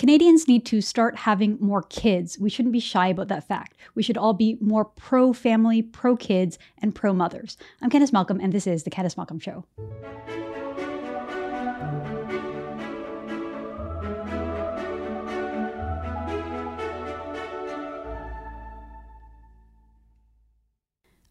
Canadians need to start having more kids. We shouldn't be shy about that fact. We should all be more pro-family, pro-kids, and pro-mothers. I'm Candice Malcolm, and this is The Candice Malcolm Show.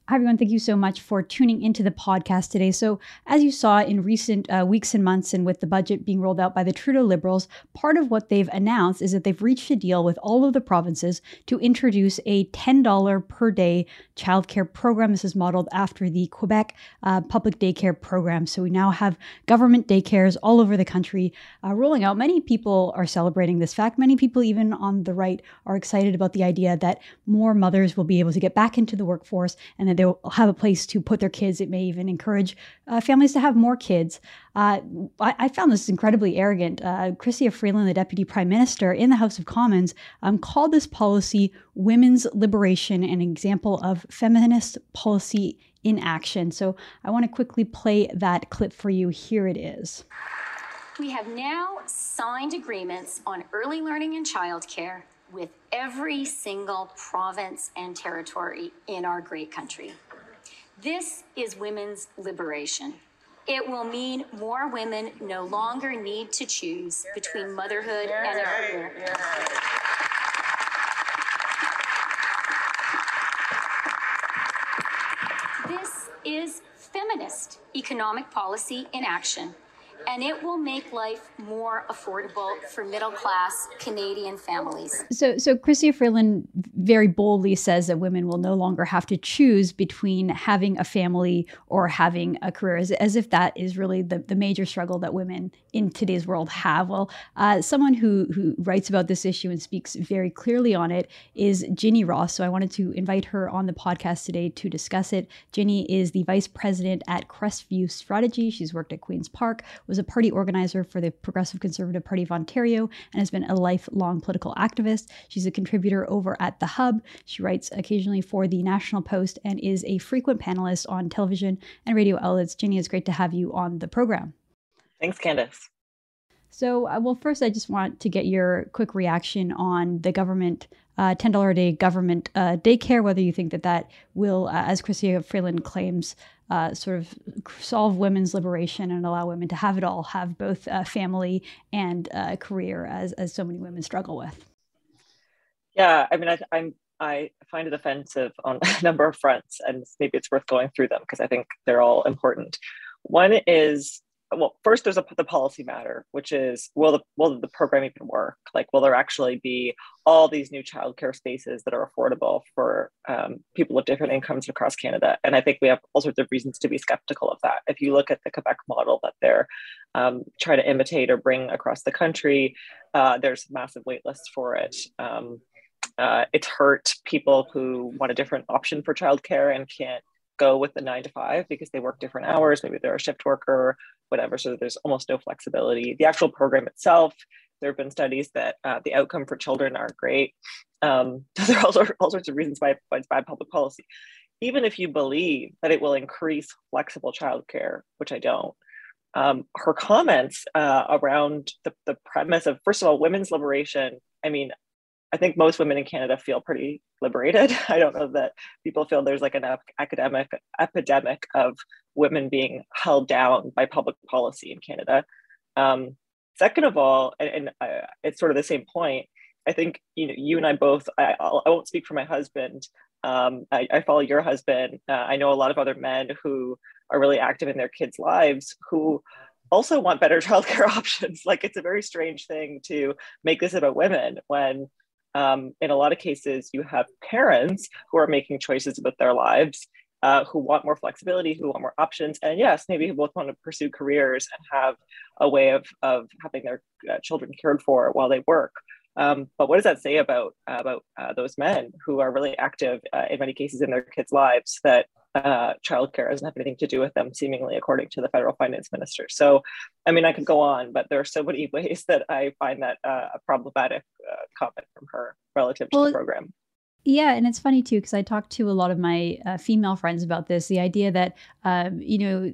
Hi, everyone. Thank you so much for tuning into the podcast today. So as you saw in recent weeks and months, and with the budget being rolled out by the Trudeau Liberals, part of what they've announced is that they've reached a deal with all of the provinces to introduce a $10 per day childcare program. This is modeled after the Quebec public daycare program. So we now have government daycares all over the country rolling out. Many people are celebrating this fact. Many people, even on the right, are excited about the idea that more mothers will be able to get back into the workforce and that they'll have a place to put their kids. It may even encourage families to have more kids. I found this incredibly arrogant. Chrystia Freeland, the Deputy Prime Minister in the House of Commons, called this policy women's liberation, an example of feminist policy in action. So I want to quickly play that clip for you. Here it is. We have now signed agreements on early learning and childcare with every single province and territory in our great country. This is women's liberation. It will mean more women no longer need to choose between motherhood and a career. This is feminist economic policy in action, and it will make life more affordable for middle-class Canadian families. So Chrystia Freeland very boldly says that women will no longer have to choose between having a family or having a career, as if that is really the major struggle that women in today's world have. Well, someone who writes about this issue and speaks very clearly on it is Ginny Roth. So I wanted to invite her on the podcast today to discuss it. Ginny is the vice president at Crestview Strategy. She's worked at Queen's Park, was a party organizer for the Progressive Conservative Party of Ontario, and has been a lifelong political activist. She's a contributor over at The Hub. She writes occasionally for The National Post and is a frequent panelist on television and radio outlets. Ginny, it's great to have you on the program. Thanks, Candice. So, well, first, I just want to get your quick reaction on the government $10 a day government daycare, whether you think that will, as Chrystia Freeland claims, sort of solve women's liberation and allow women to have it all, have both family and career, as so many women struggle with. Yeah, I mean, I find it offensive on a number of fronts, and maybe it's worth going through them because I think they're all important. One is, well, first, there's the policy matter, which is, will the program even work? Like, will there actually be all these new childcare spaces that are affordable for people of different incomes across Canada? And I think we have all sorts of reasons to be skeptical of that. If you look at the Quebec model that they're trying to imitate or bring across the country, there's massive wait lists for it. It's hurt people who want a different option for childcare and can't go with the 9-to-5 because they work different hours. Maybe they're a shift worker, whatever. So there's almost no flexibility. The actual program itself, there have been studies that the outcome for children aren't great. There are all sorts of reasons why it's bad public policy. Even if you believe that it will increase flexible childcare, which I don't, her comments around the premise of, first of all, women's liberation, I mean, I think most women in Canada feel pretty liberated. I don't know that people feel there's like an epidemic of women being held down by public policy in Canada. Second of all, and it's sort of the same point, I think you and I both, I won't speak for my husband. I follow your husband. I know a lot of other men who are really active in their kids' lives who also want better childcare options. Like, it's a very strange thing to make this about women when in a lot of cases, you have parents who are making choices about their lives, who want more flexibility, who want more options. And yes, maybe who both want to pursue careers and have a way of having their children cared for while they work. But what does that say about those men who are really active in many cases in their kids' lives, that childcare doesn't have anything to do with them, seemingly, according to the federal finance minister? So, I mean, I could go on, but there are so many ways that I find that a problematic comment from her relative to the program. Yeah, and it's funny too, because I talked to a lot of my female friends about this, the idea that, you know,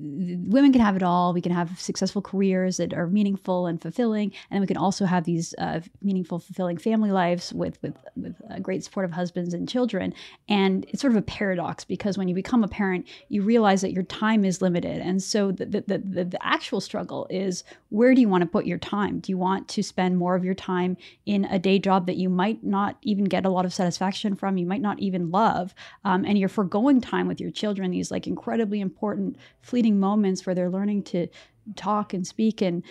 women can have it all. We can have successful careers that are meaningful and fulfilling. And we can also have these meaningful, fulfilling family lives with great supportive husbands and children. And it's sort of a paradox, because when you become a parent, you realize that your time is limited. And so the actual struggle is, where do you want to put your time? Do you want to spend more of your time in a day job that you might not even get a lot of satisfaction from, you might not even love, and you're foregoing time with your children, these like incredibly important fleeting moments where they're learning to talk and speak and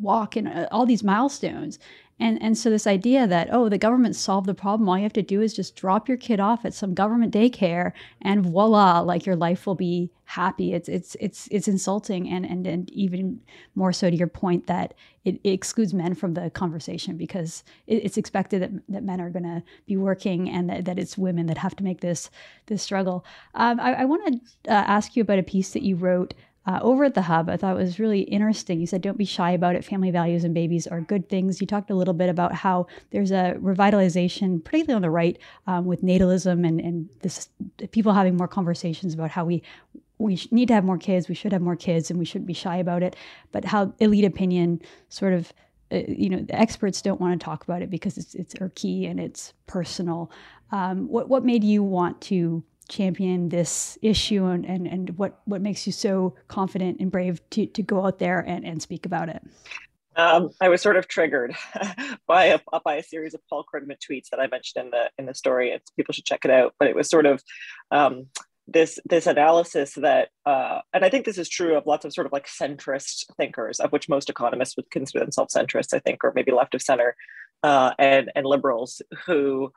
walk and all these milestones. And so this idea that, oh, the government solved the problem, all you have to do is just drop your kid off at some government daycare and voila, like your life will be happy. It's insulting, and even more so to your point that it excludes men from the conversation, because it's expected that men are going to be working, and that it's women that have to make this struggle. I want to ask you about a piece that you wrote over at The Hub. I thought it was really interesting. You said, don't be shy about it. Family values and babies are good things. You talked a little bit about how there's a revitalization, particularly on the right, with natalism and this, people having more conversations about how we need to have more kids, we should have more kids, and we shouldn't be shy about it. But how elite opinion sort of, you know, the experts don't want to talk about it because it's irky and it's personal. What made you want to champion this issue, and what makes you so confident and brave to go out there and speak about it? I was sort of triggered by a series of Paul Krugman tweets that I mentioned in the story. It's, people should check it out. But it was sort of this analysis that, and I think this is true of lots of sort of like centrist thinkers, of which most economists would consider themselves centrists, I think, or maybe left of center, and liberals who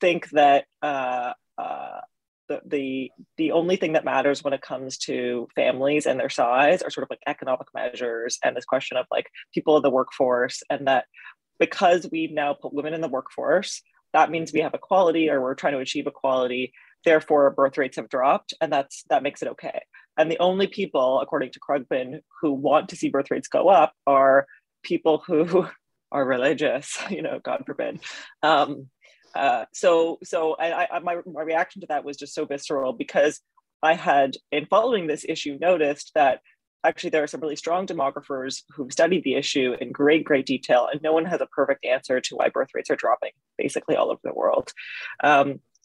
think that the only thing that matters when it comes to families and their size are sort of like economic measures and this question of like people in the workforce, and that because we've now put women in the workforce, that means we have equality, or we're trying to achieve equality, therefore birth rates have dropped, and that makes it okay. And the only people, according to Krugman, who want to see birth rates go up are people who are religious, you know, God forbid. So my reaction to that was just so visceral, because I had, in following this issue, noticed that actually there are some really strong demographers who've studied the issue in great detail, and no one has a perfect answer to why birth rates are dropping basically all over the world.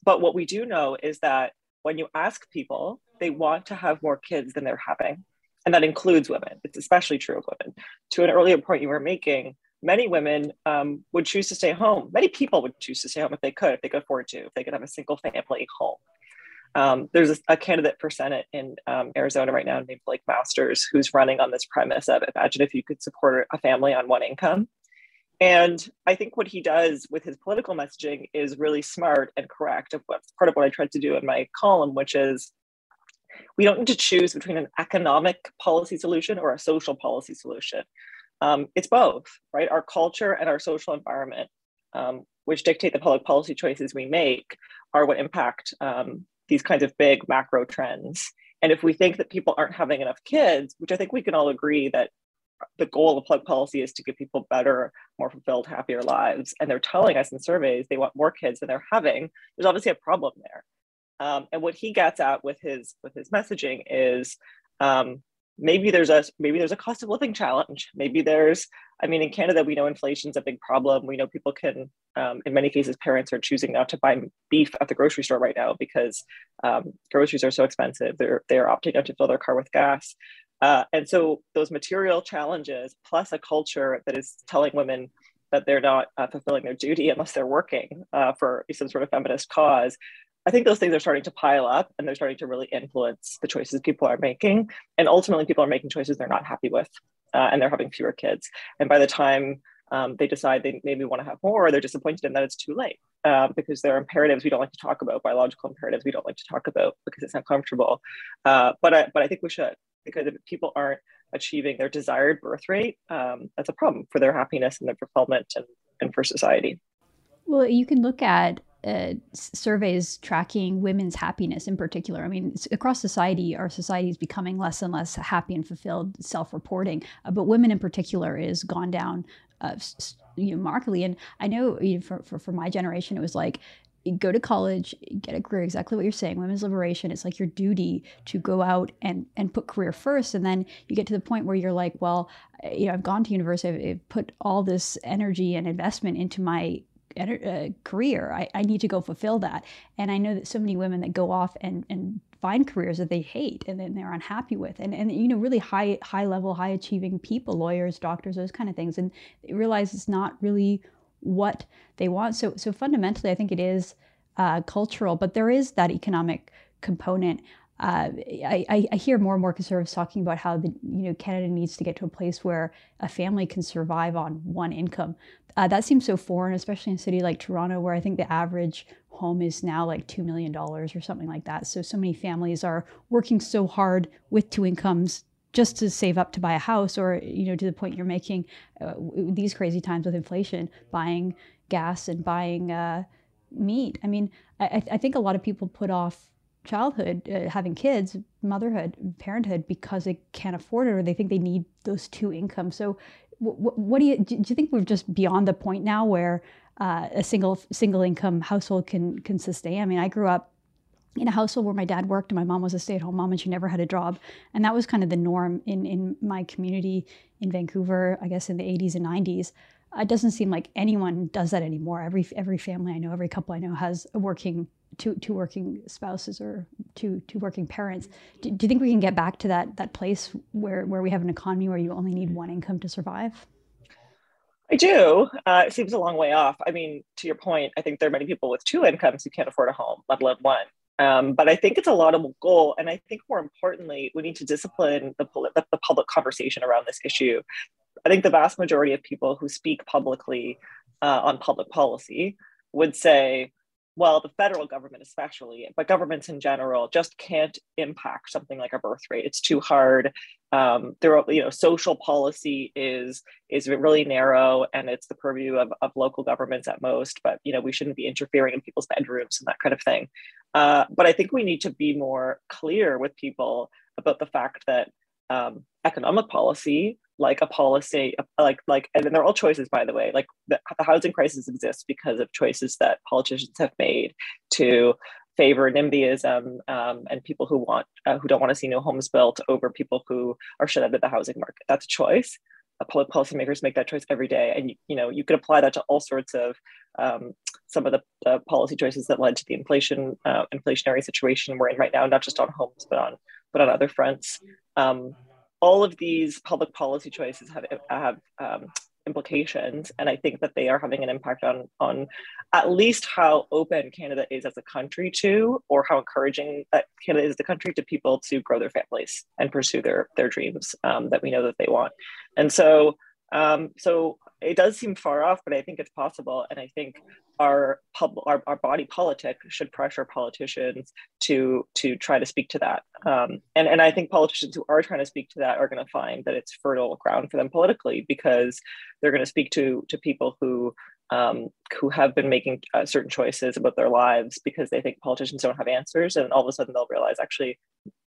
But what we do know is that when you ask people, they want to have more kids than they're having, and that includes women. It's especially true of women. To an earlier point you were making, many women would choose to stay home. Many people would choose to stay home if they could, afford to, if they could have a single family home. There's a candidate for Senate in Arizona right now named Blake Masters, who's running on this premise of, imagine if you could support a family on one income. And I think what he does with his political messaging is really smart and correct. That's part of what I tried to do in my column, which is, we don't need to choose between an economic policy solution or a social policy solution. It's both, right? Our culture and our social environment, which dictate the public policy choices we make, are what impact these kinds of big macro trends. And if we think that people aren't having enough kids, which I think we can all agree that the goal of public policy is to give people better, more fulfilled, happier lives, and they're telling us in surveys they want more kids than they're having, there's obviously a problem there. And what he gets at with his messaging is, maybe there's a cost of living challenge. Maybe there's, I mean, in Canada, we know inflation's a big problem. We know people can, in many cases, parents are choosing not to buy beef at the grocery store right now because groceries are so expensive. They're opting not to fill their car with gas. And so those material challenges, plus a culture that is telling women that they're not fulfilling their duty unless they're working for some sort of feminist cause, I think those things are starting to pile up, and they're starting to really influence the choices people are making. And ultimately, people are making choices they're not happy with, and they're having fewer kids. And by the time they decide they maybe want to have more, or they're disappointed in that, it's too late, because there are imperatives we don't like to talk about, biological imperatives we don't like to talk about because it's uncomfortable. But I think we should, because if people aren't achieving their desired birth rate, that's a problem for their happiness and their fulfillment, and for society. Well, you can look at surveys tracking women's happiness in particular. I mean, across society, our society is becoming less and less happy and fulfilled, self-reporting. But women in particular is gone down, markedly. And I know, for my generation, it was like, go to college, get a career, exactly what you're saying, women's liberation. It's like your duty to go out and put career first. And then you get to the point where you're like, well, you know, I've gone to university, I've put all this energy and investment into my career. I need to go fulfill that. And I know that so many women that go off and find careers that they hate and then they're unhappy with, and you know, really high level, high achieving people, lawyers, doctors, those kind of things, and they realize it's not really what they want. So fundamentally, I think it is cultural, but there is that economic component. I hear more and more conservatives talking about how Canada needs to get to a place where a family can survive on one income. That seems so foreign, especially in a city like Toronto, where I think the average home is now like $2 million or something like that. So many families are working so hard with two incomes just to save up to buy a house, or, you know, to the point you're making these crazy times with inflation, buying gas and buying meat. I mean, I think a lot of people put off childhood, having kids, motherhood, parenthood, because they can't afford it, or they think they need those two incomes. So what do you think we're just beyond the point now where a single income household can sustain? I mean, I grew up in a household where my dad worked and my mom was a stay-at-home mom and she never had a job. And that was kind of the norm in my community in Vancouver, I guess in the 80s and 90s. It doesn't seem like anyone does that anymore. Every family I know, every couple I know has a working two working spouses or two working parents. Do you think we can get back to that place where we have an economy where you only need one income to survive? I do. It seems a long way off. I mean, to your point, I think there are many people with two incomes who can't afford a home, let alone one. But I think it's a laudable goal. And I think more importantly, we need to discipline the public conversation around this issue. I think the vast majority of people who speak publicly on public policy would say, well, the federal government especially, but governments in general just can't impact something like a birth rate. It's too hard. Social policy is really narrow, and it's the purview of local governments at most, but, you know, we shouldn't be interfering in people's bedrooms and that kind of thing. But I think we need to be more clear with people about the fact that economic policy, and they're all choices, by the way, like the housing crisis exists because of choices that politicians have made to favor NIMBYism and people who don't want to see new homes built over people who are shut out of the housing market. That's a choice. Public policymakers make that choice every day. And, you know, you could apply that to all sorts of some of the policy choices that led to the inflationary situation we're in right now, not just on homes, but on other fronts. All of these public policy choices have implications. And I think that they are having an impact on at least how open Canada is as a country to, or how encouraging that Canada is as a country to people to grow their families and pursue their dreams that we know that they want. And so it does seem far off, but I think it's possible. And I think our body politic should pressure politicians to try to speak to that. And I think politicians who are trying to speak to that are going to find that it's fertile ground for them politically, because they're going to speak to people who have been making certain choices about their lives because they think politicians don't have answers. And all of a sudden they'll realize, actually,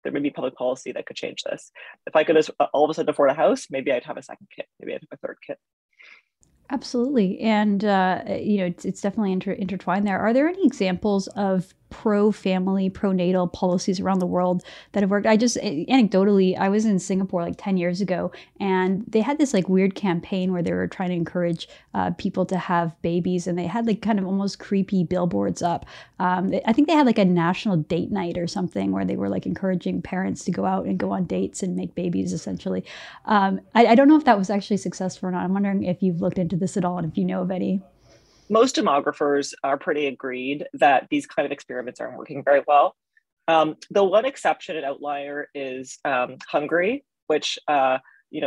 there may be public policy that could change this. If I could all of a sudden afford a house, maybe I'd have a second kid, maybe I'd have a third kid. Absolutely. And, it's definitely intertwined there. Are there any examples of pro-family, pro-natal policies around the world that have worked? Anecdotally, I was in Singapore like 10 years ago, and they had this like weird campaign where they were trying to encourage people to have babies, and they had like kind of almost creepy billboards up. I think they had like a national date night or something where they were like encouraging parents to go out and go on dates and make babies, essentially. I don't know if that was actually successful or not. I'm wondering if you've looked into this at all and if you know of any. Most demographers are pretty agreed that these kind of experiments aren't working very well. The one exception and outlier is Hungary, which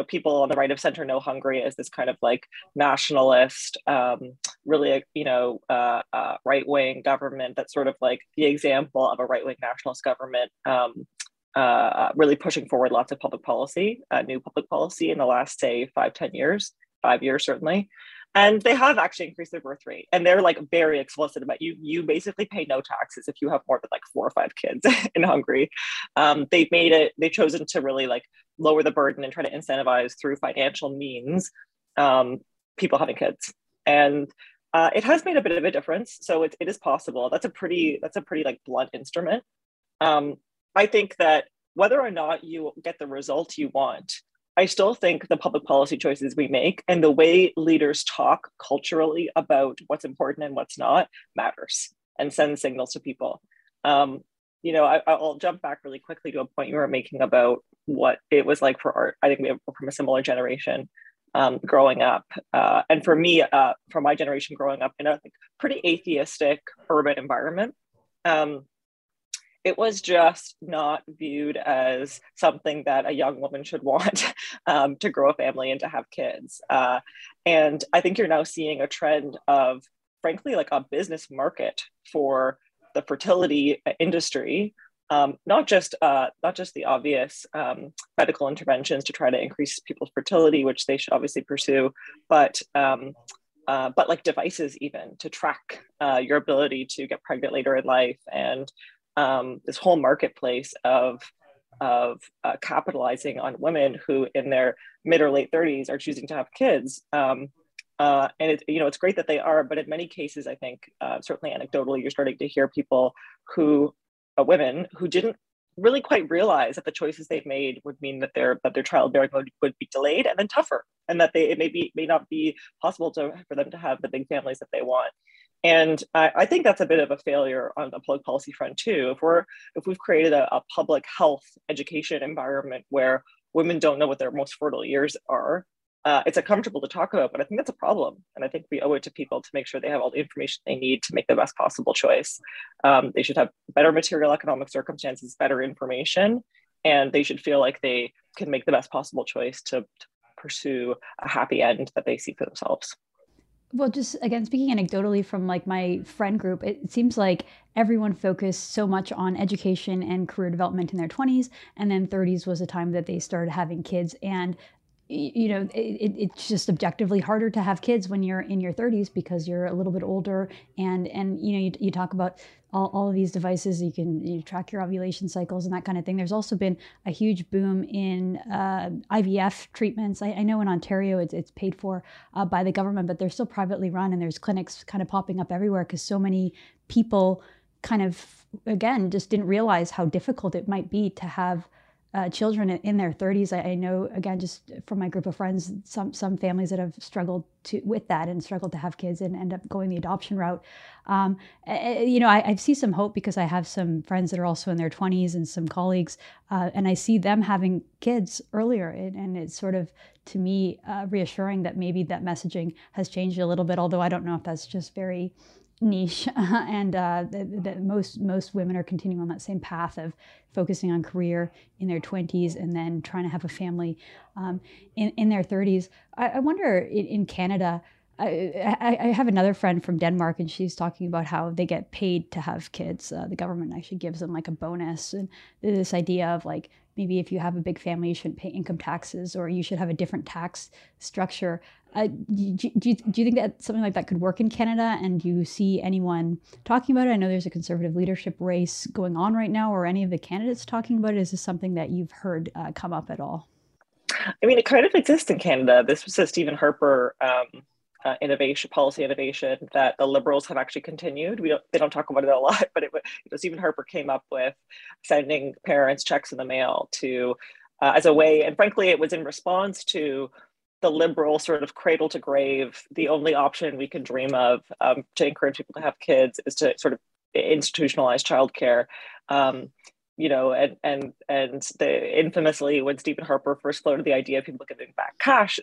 people on the right of center know Hungary as this kind of like nationalist, right-wing government that's sort of like the example of a right-wing nationalist government, really pushing forward lots of public policy, new public policy in the last, say, 5 years certainly. And they have actually increased their birth rate. And they're like very explicit about you basically pay no taxes if you have more than like 4 or 5 kids in Hungary. They've chosen to really like lower the burden and try to incentivize through financial means people having kids. And It has made a bit of a difference, so it is possible. That's a pretty like blunt instrument. I think that whether or not you get the result you want, I still think the public policy choices we make and the way leaders talk culturally about what's important and what's not matters and sends signals to people. You know, I'll jump back really quickly to a point you were making about what it was like for art. I think we're from a similar generation growing up. And for me, from my generation growing up in a pretty atheistic urban environment, it was just not viewed as something that a young woman should want to grow a family and to have kids. And I think you're now seeing a trend of, frankly, like a business market for the fertility industry, not just the obvious medical interventions to try to increase people's fertility, which they should obviously pursue, but like devices even to track your ability to get pregnant later in life, and this whole marketplace of capitalizing on women who in their mid or late 30s are choosing to have kids. And it, you know, it's great that they are, but in many cases, I think, certainly anecdotally, you're starting to hear people who, women who didn't really quite realize that the choices they've made would mean that their childbearing would be delayed and then tougher, and that it may not be possible for them to have the big families that they want. And I think that's a bit of a failure on the public policy front too. If we've created a public health education environment where women don't know what their most fertile years are, it's uncomfortable to talk about, but I think that's a problem. And I think we owe it to people to make sure they have all the information they need to make the best possible choice. They should have better material economic circumstances, better information, and they should feel like they can make the best possible choice to pursue a happy end that they see for themselves. Well, just again, speaking anecdotally from like my friend group, it seems like everyone focused so much on education and career development in their 20s, and then 30s was a time that they started having kids. And, you know, it's just objectively harder to have kids when you're in your 30s because you're a little bit older. And you know, you talk about all of these devices, you track your ovulation cycles and that kind of thing. There's also been a huge boom in IVF treatments. I know in Ontario it's paid for by the government, but they're still privately run, and there's clinics kind of popping up everywhere because so many people kind of, again, just didn't realize how difficult it might be to have children in their 30s. I know, again, just from my group of friends, some families that have struggled with that and struggled to have kids and end up going the adoption route. You know, I see some hope because I have some friends that are also in their 20s and some colleagues, and I see them having kids earlier. And it's sort of, to me, reassuring that maybe that messaging has changed a little bit, although I don't know if that's just very niche, and that most women are continuing on that same path of focusing on career in their 20s and then trying to have a family in their 30s. I wonder in Canada, I have another friend from Denmark, and she's talking about how they get paid to have kids. The government actually gives them like a bonus, and this idea of like, maybe if you have a big family, you shouldn't pay income taxes, or you should have a different tax structure. Do you think that something like that could work in Canada? And do you see anyone talking about it? I know there's a conservative leadership race going on right now, or any of the candidates talking about it. Is this something that you've heard come up at all? I mean, it kind of exists in Canada. This was a Stephen Harper policy innovation that the Liberals have actually continued. They don't talk about it a lot, but Stephen Harper came up with sending parents checks in the mail to as a way, and frankly, it was in response to the Liberal sort of cradle to grave, the only option we can dream of to encourage people to have kids is to sort of institutionalize childcare. You know, and infamously, when Stephen Harper first floated the idea of people giving back cash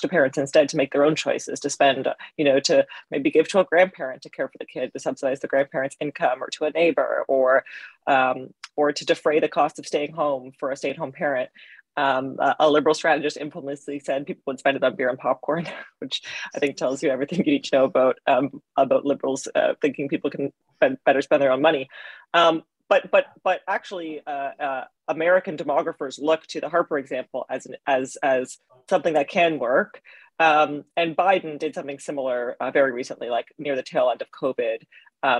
to parents instead to make their own choices, to spend, you know, to maybe give to a grandparent to care for the kid, to subsidize the grandparent's income, or to a neighbor, or to defray the cost of staying home for a stay-at-home parent. A Liberal strategist infamously said people would spend it on beer and popcorn, which I think tells you everything you need to know about Liberals thinking people can better spend their own money. But actually, American demographers look to the Harper example as something that can work. And Biden did something similar very recently, like near the tail end of COVID,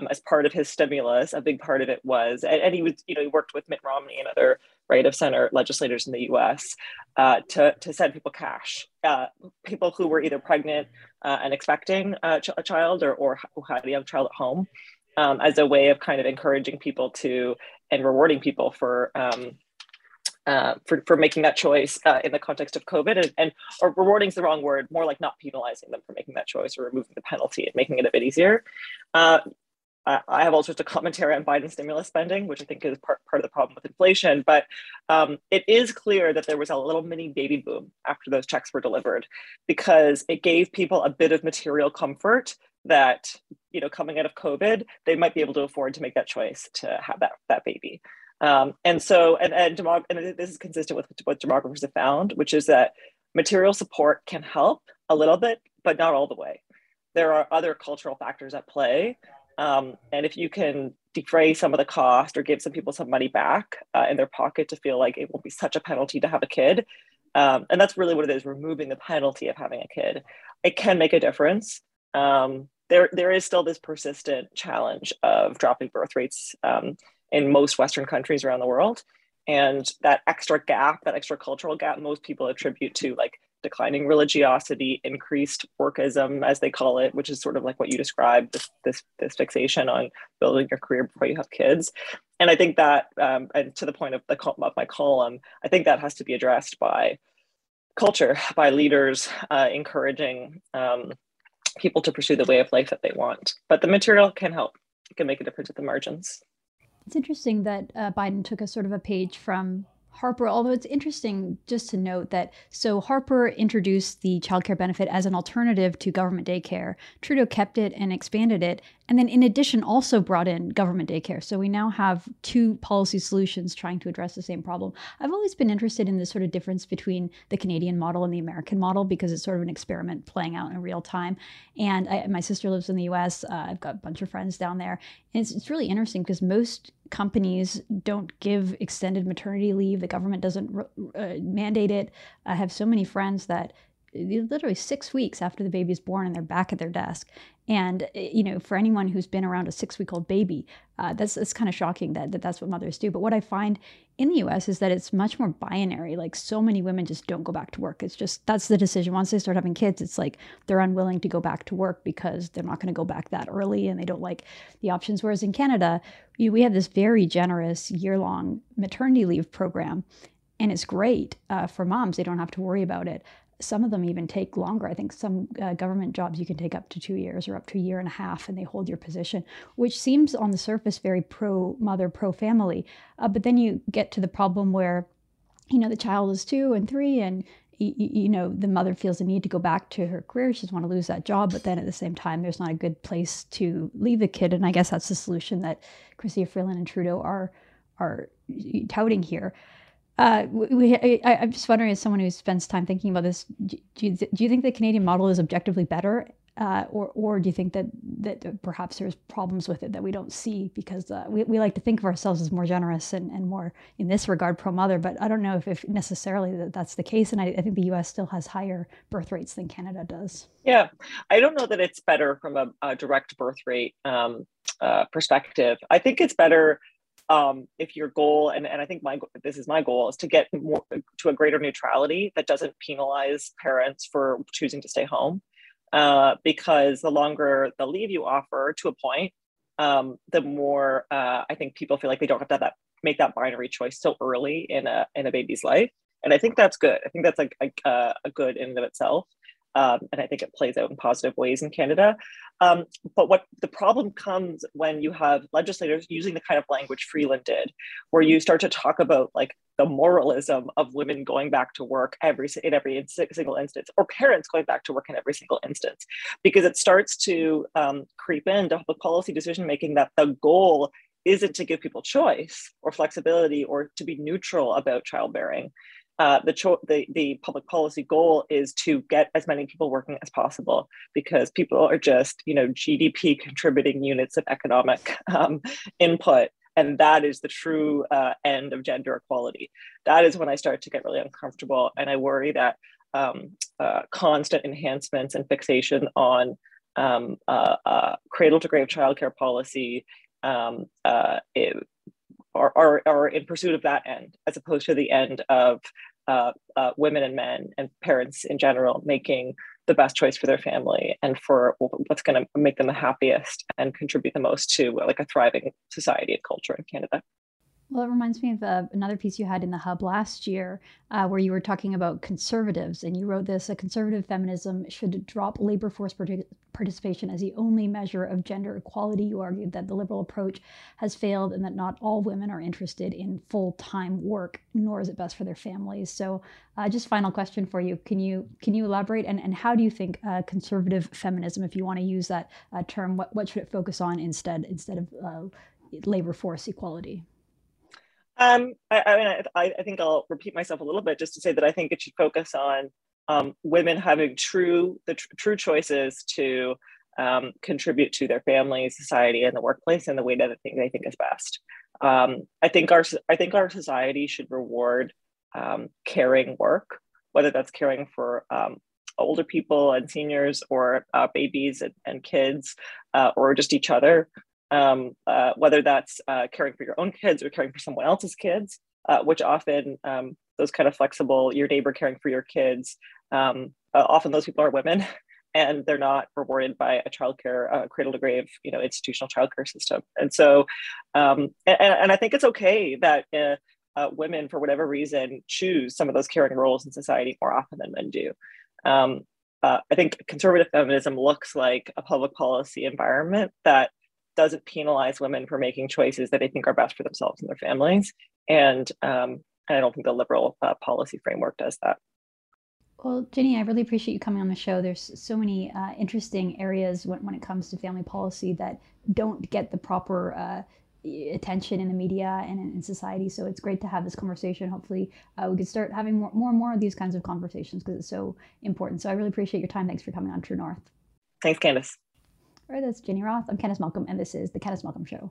as part of his stimulus. A big part of it was, and he worked with Mitt Romney and other right of center legislators in the US to send people cash, people who were either pregnant and expecting a child or who had a young child at home, as a way of kind of encouraging people to and rewarding people for making that choice in the context of COVID, and or rewarding is the wrong word, more like not penalizing them for making that choice or removing the penalty and making it a bit easier. I have all sorts of commentary on Biden's stimulus spending, which I think is part of the problem with inflation, but it is clear that there was a little mini baby boom after those checks were delivered, because it gave people a bit of material comfort that, you know, coming out of COVID, they might be able to afford to make that choice to have that baby. And this is consistent with what demographers have found, which is that material support can help a little bit, but not all the way. There are other cultural factors at play. And if you can defray some of the cost or give some people some money back in their pocket to feel like it won't be such a penalty to have a kid, and that's really what it is, removing the penalty of having a kid, it can make a difference. There is still this persistent challenge of dropping birth rates in most Western countries around the world. And that extra gap, that extra cultural gap, most people attribute to like declining religiosity, increased workism, as they call it, which is sort of like what you described, this fixation on building your career before you have kids. And I think that, and to the point of my column, I think that has to be addressed by culture, by leaders encouraging people to pursue the way of life that they want. But the material can help, it can make a difference at the margins. It's interesting that Biden took a sort of a page from Harper, although it's interesting just to note that, so Harper introduced the childcare benefit as an alternative to government daycare. Trudeau kept it and expanded it, and then in addition also brought in government daycare. So we now have two policy solutions trying to address the same problem. I've always been interested in this sort of difference between the Canadian model and the American model, because it's sort of an experiment playing out in real time. And my sister lives in the US. I've got a bunch of friends down there. And it's really interesting because most companies don't give extended maternity leave. The government doesn't mandate it. I have so many friends that literally 6 weeks after the baby's born and they're back at their desk. And, you know, for anyone who's been around a 6-week-old baby, that's kind of shocking that that's what mothers do. But what I find in the US is that it's much more binary. Like, so many women just don't go back to work. It's just, that's the decision. Once they start having kids, it's like they're unwilling to go back to work because they're not going to go back that early and they don't like the options. Whereas in Canada, we have this very generous year-long maternity leave program, and it's great for moms. They don't have to worry about it. Some of them even take longer. I think some government jobs you can take up to 2 years or up to a year and a half, and they hold your position, which seems on the surface very pro-mother, pro-family. But then you get to the problem where, you know, the child is 2 and 3, and, you know, the mother feels the need to go back to her career. She doesn't want to lose that job. But then at the same time, there's not a good place to leave the kid. And I guess that's the solution that Chrystia Freeland and Trudeau are touting here. I'm just wondering, as someone who spends time thinking about this, do you think the Canadian model is objectively better, or do you think that perhaps there's problems with it that we don't see, because we like to think of ourselves as more generous and more, in this regard, pro-mother, but I don't know if necessarily that's the case, and I think the US still has higher birth rates than Canada does. Yeah, I don't know that it's better from a direct birth rate perspective. I think it's better if your goal, and I think this is my goal, is to get more to a greater neutrality that doesn't penalize parents for choosing to stay home, because the longer the leave you offer, to a point, the more I think people feel like they don't have to make that binary choice so early in a baby's life, and I think that's good. I think that's like a good in and of itself, and I think it plays out in positive ways in Canada. But what the problem comes when you have legislators using the kind of language Freeland did, where you start to talk about like the moralism of women going back to work in every single instance, or parents going back to work in every single instance, because it starts to creep into public policy decision making that the goal isn't to give people choice or flexibility or to be neutral about childbearing. The public policy goal is to get as many people working as possible, because people are just, you know, GDP contributing units of economic input. And that is the true end of gender equality. That is when I start to get really uncomfortable. And I worry that constant enhancements and fixation on cradle to grave childcare policy are in pursuit of that end, as opposed to the end of women and men and parents in general making the best choice for their family and for what's going to make them the happiest and contribute the most to like a thriving society and culture in Canada. Well, it reminds me of another piece you had in The Hub last year where you were talking about conservatives, and you wrote this: a conservative feminism should drop labor force participation as the only measure of gender equality. You argued that the liberal approach has failed and that not all women are interested in full-time work, nor is it best for their families. So just final question for you. Can you elaborate? And how do you think conservative feminism, if you want to use that term, what should it focus on instead of labor force equality? I mean, I think I'll repeat myself a little bit just to say that I think it should focus on women having true choices to contribute to their family, society, and the workplace in the way that they think is best. I think our society should reward caring work, whether that's caring for older people and seniors, or babies and kids, or just each other. Whether that's caring for your own kids or caring for someone else's kids, which often those kind of flexible, your neighbor caring for your kids, often those people are women, and they're not rewarded by a childcare, cradle to grave, institutional childcare system. And so, and I think it's okay that women, for whatever reason, choose some of those caring roles in society more often than men do. I think conservative feminism looks like a public policy environment that doesn't penalize women for making choices that they think are best for themselves and their families. And I don't think the liberal policy framework does that. Well, Ginny, I really appreciate you coming on the show. There's so many interesting areas when it comes to family policy that don't get the proper attention in the media and in society. So it's great to have this conversation. Hopefully we could start having more and more of these kinds of conversations because it's so important. So I really appreciate your time. Thanks for coming on True North. Thanks, Candice. All right, that's Ginny Roth. I'm Candice Malcolm, and this is The Candice Malcolm Show.